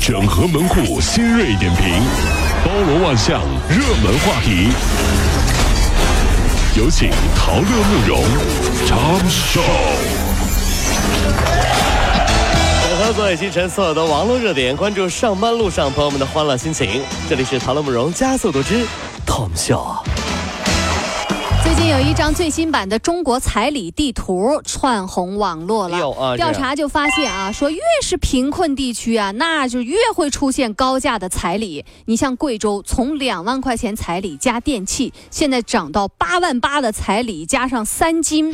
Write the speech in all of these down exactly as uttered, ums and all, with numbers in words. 整合门户新锐点评，包罗万象，热门话题。有请陶乐慕容 Tom Show。各位清晨所有的网络热点，关注上班路上朋友们的欢乐心情。这里是陶乐慕容加速度之 Tom Show。最近有一张最新版的中国彩礼地图窜红网络了、啊、调查就发现啊，说越是贫困地区啊，那就越会出现高价的彩礼。你像贵州，从两万块钱彩礼加电器，现在涨到八万八的彩礼加上三金。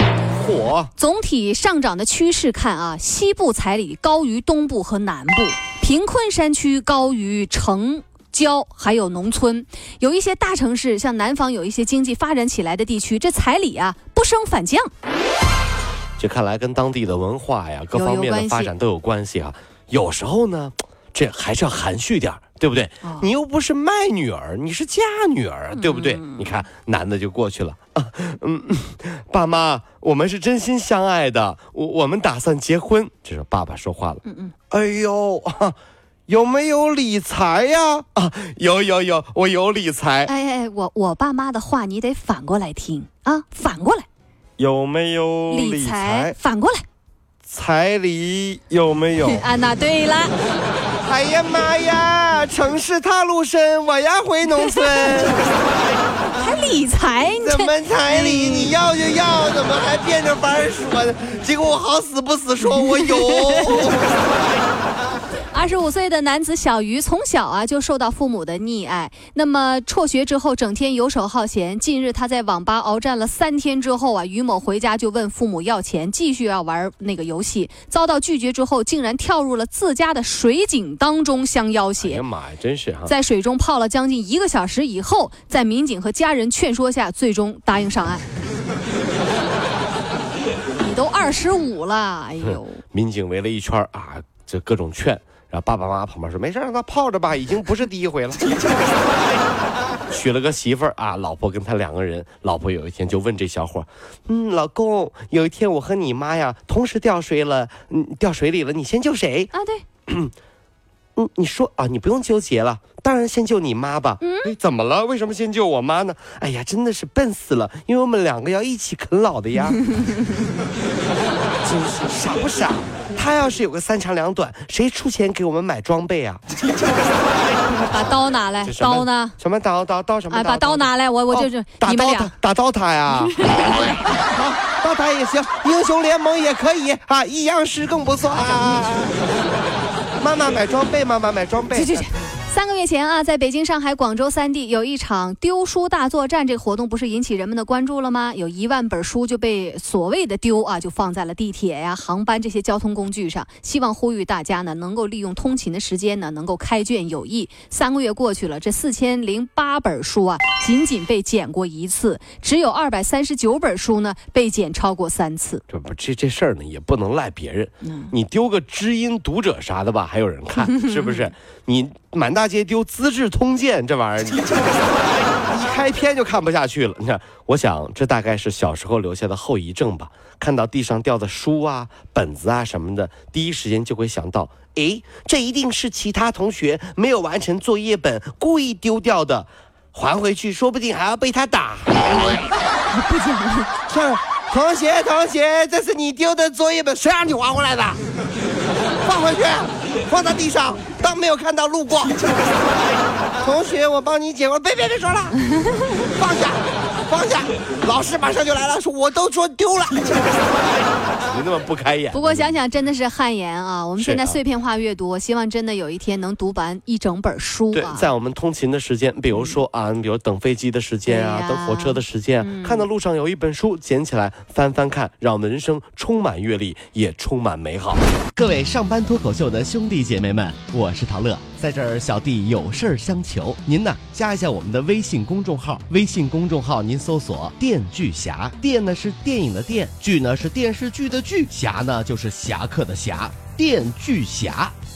总体上涨的趋势看啊，西部彩礼高于东部和南部，贫困山区高于城郊还有农村。有一些大城市，像南方有一些经济发展起来的地区，这彩礼啊不升反降。这看来跟当地的文化呀各方面的发展都有关系啊。有时候呢，这还是要含蓄点，对不对、哦、你又不是卖女儿，你是嫁女儿，对不对、嗯、你看男的就过去了、啊、嗯，爸妈，我们是真心相爱的，我我们打算结婚。这是爸爸说话了。嗯嗯，哎呦、啊、有没有理财呀、啊啊、有有有，我有理财。哎哎，我我爸妈的话你得反过来听啊，反过来，有没有理财，反过来，彩礼有没有啊？那对了。哎呀妈呀，城市踏入深，我要回农村。还理财？怎么彩礼你要就要，怎么还变着法儿说呢？结果我好死不死说我有。二十五岁的男子小鱼从小啊就受到父母的溺爱，那么辍学之后整天游手好闲。近日他在网吧鏖战了三天之后啊，于某回家就问父母要钱，继续要玩那个游戏，遭到拒绝之后，竟然跳入了自家的水井当中相要挟。哎呀妈呀，真是哈！在水中泡了将近一个小时以后，在民警和家人劝说下，最终答应上岸。你都二十五了，哎呦！民警围了一圈啊，这各种劝。然后爸爸妈妈旁边说，没事，让他泡着吧，已经不是第一回了。娶了个媳妇儿啊，老婆跟他两个人，老婆有一天就问这小伙，嗯，老公，有一天我和你妈呀同时掉水了，嗯，掉水里了，你先救谁啊？对，嗯，你说啊，你不用纠结了，当然先救你妈吧。嗯，哎，怎么了？为什么先救我妈呢？哎呀，真的是笨死了，因为我们两个要一起啃老的呀。真是傻不傻？他要是有个三长两短，谁出钱给我们买装备啊？把刀拿来，刀呢？什么刀？刀刀什么刀？哎，把刀拿来，我我就是、哦、打刀他，打刀他呀！刀他也行，英雄联盟也可以啊，一样师更不错啊。妈妈买装备，妈妈买装备。去去去。三个月前啊，在北京、上海、广州三地有一场丢书大作战，这个活动不是引起人们的关注了吗？有一万本书就被所谓的丢啊，就放在了地铁呀、啊、航班这些交通工具上。希望呼吁大家呢，能够利用通勤的时间呢，能够开卷有益。三个月过去了，这四千零八本书啊，仅仅被捡过一次，只有二百三十九本书呢被捡超过三次。这不这这事儿呢，也不能赖别人。嗯、你丢个知音读者啥的吧，还有人看，是不是？你满大街丢资治通鉴这玩意儿，一开篇就看不下去了。你看，我想这大概是小时候留下的后遗症吧。看到地上掉的书啊、本子啊什么的，第一时间就会想到，诶，这一定是其他同学没有完成作业本故意丢掉的，还回去说不定还要被他打。不讲了，上同学同学，这是你丢的作业本，谁让你还回来的？放回去，放在地上，当没有看到路过。同学，我帮你解惑。别别别说了，放下，放下。老师马上就来了，说我都说丢了。你那么不开眼。不过想想真的是汗颜啊！我们现在碎片化阅读，啊、希望真的有一天能读完一整本书、啊。对，在我们通勤的时间，比如说啊，比如等飞机的时间啊，啊等火车的时间、啊嗯，看到路上有一本书，捡起来翻翻看，让我们人生充满阅历，也充满美好。各位上班脱口秀的兄弟姐妹们，我是陶乐，在这儿小弟有事儿相求，您呢加一下我们的微信公众号，微信公众号您搜索“电锯侠”，电呢是电影的电，剧呢是电视剧的剧，侠呢就是侠客的侠，电锯侠。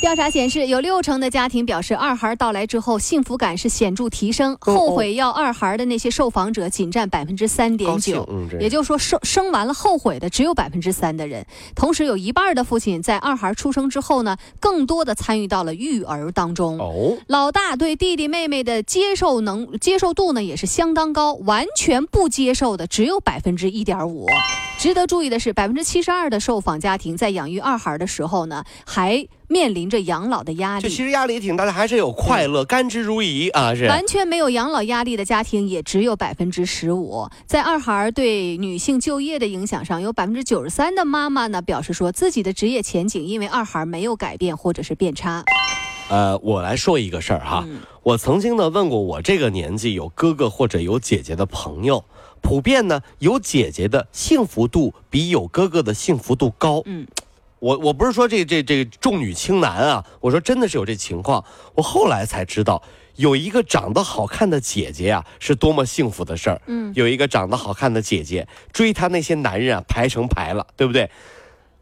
调查显示，有六成的家庭表示二孩到来之后幸福感是显著提升，后悔要二孩的那些受访者仅占 百分之三点九， 也就是说生生完了后悔的只有 百分之三 的人。同时有一半的父亲在二孩出生之后呢，更多的参与到了育儿当中。哦，老大对弟弟妹妹的接受能接受度呢也是相当高，完全不接受的只有 百分之一点五。值得注意的是 百分之七十二 的受访家庭在养育二孩的时候呢，还面临着养老的压力。这其实压力挺大的，还是有快乐、嗯、甘之如饴啊！是完全没有养老压力的家庭也只有 百分之十五。 在二孩对女性就业的影响上，有 百分之九十三 的妈妈呢表示说自己的职业前景因为二孩没有改变或者是变差。呃，我来说一个事儿哈、嗯、我曾经呢问过我这个年纪有哥哥或者有姐姐的朋友，普遍呢有姐姐的幸福度比有哥哥的幸福度高。嗯，我我不是说这这这重女轻男啊，我说真的是有这情况。我后来才知道，有一个长得好看的姐姐啊，是多么幸福的事儿。嗯，有一个长得好看的姐姐追她那些男人啊，排成排了，对不对？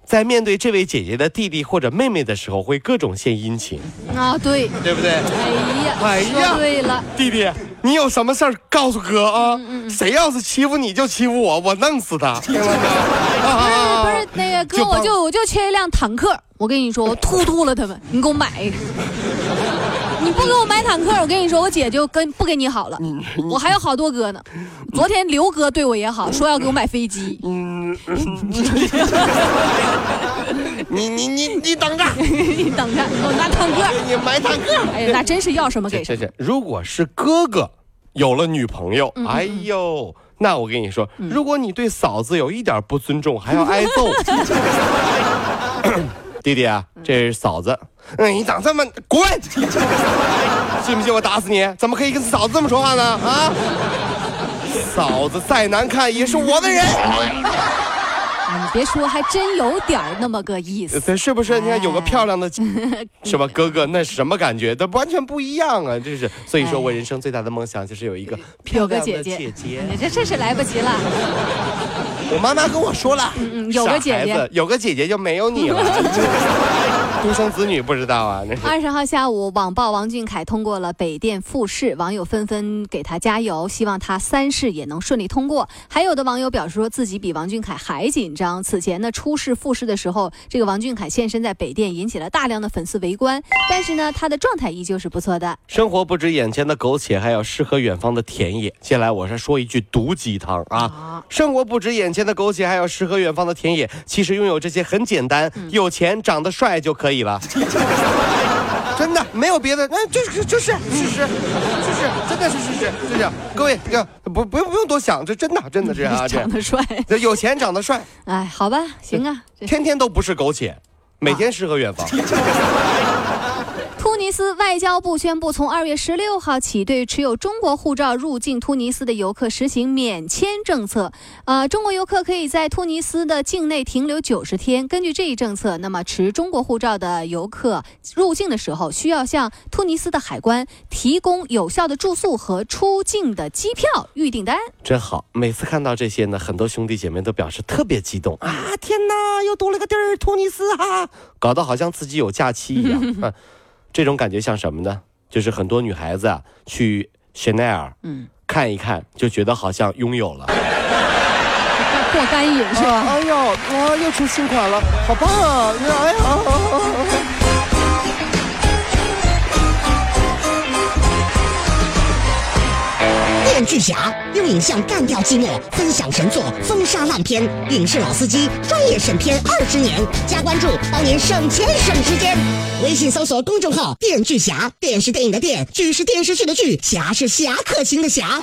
在面对这位姐姐的弟弟或者妹妹的时候，会各种献殷勤啊，对，对不对？哎呀，哎呀，对了，弟弟，你有什么事儿告诉哥啊？嗯嗯，谁要是欺负你就欺负我，我弄死他！不是不是，那个哥，我就我就缺一辆坦克，我跟你说，我突突了他们，你给我买一个。你不给我买坦克，我跟你说，我姐就跟不跟你好了。我还有好多哥呢，昨天刘哥对我也好，说要给我买飞机。嗯，你你你你等着，你等着，我拿坦克，你买坦克。哎呀，那真是要什么给谁。如果是哥哥有了女朋友，嗯、哎呦，那我跟你说、嗯，如果你对嫂子有一点不尊重，还要挨揍。弟弟啊，这是嫂子。嗯，你长这么滚！信不信我打死你？怎么可以跟嫂子这么说话呢？啊！嫂子再难看也是我的人。你别说，还真有点那么个意思。对，是不是？你看有个漂亮的，哎、是吧？哥哥，那什么感觉？都完全不一样啊！这是，所以说我人生最大的梦想就是有一个漂亮的姐姐。姐姐你这真是来不及了。我妈妈跟我说了，嗯嗯，有个姐姐，有个姐姐就没有你了。独生子女不知道啊。二十号下午，网曝王俊凯通过了北电复试，网友纷纷给他加油，希望他三试也能顺利通过。还有的网友表示说自己比王俊凯还紧张。此前呢，初试复试的时候，这个王俊凯现身在北电，引起了大量的粉丝围观。但是呢，他的状态依旧是不错的。生活不止眼前的苟且，还有诗和远方的田野。接下来我是说一句毒鸡汤啊！啊生活不止眼前的苟且，还有诗和远方的田野。其实拥有这些很简单，嗯、有钱、长得帅就可以。可以了，真的没有别的，那、哎、就是就是事实，事实真的是事实，就这样。各位，这不不用不用多想，这真的真的是啊，长得帅，这有钱长得帅，哎，好吧，行啊，天天都不是苟且，每天诗和远方。突尼斯外交部宣布，从二月十六号起，对持有中国护照入境突尼斯的游客实行免签政策。呃，中国游客可以在突尼斯的境内停留九十天。根据这一政策，那么持中国护照的游客入境的时候，需要向突尼斯的海关提供有效的住宿和出境的机票预订单。真好，每次看到这些呢，很多兄弟姐妹都表示特别激动啊！天哪，又多了个地儿，突尼斯啊，搞得好像自己有假期一样。啊这种感觉像什么呢？就是很多女孩子啊，去 Chanel， 嗯，看一看就觉得好像拥有了。过干瘾是吧？哎呦，哇，又出新款了，好棒啊！哎呀。啊啊啊电锯侠用影像干掉寂寞，分享神作，封杀烂片。影视老司机专业审片二十年，加关注帮您省钱省时间。微信搜索公众号“电锯侠”，电是电影的电，剧是电视剧的剧，侠是侠客行的侠。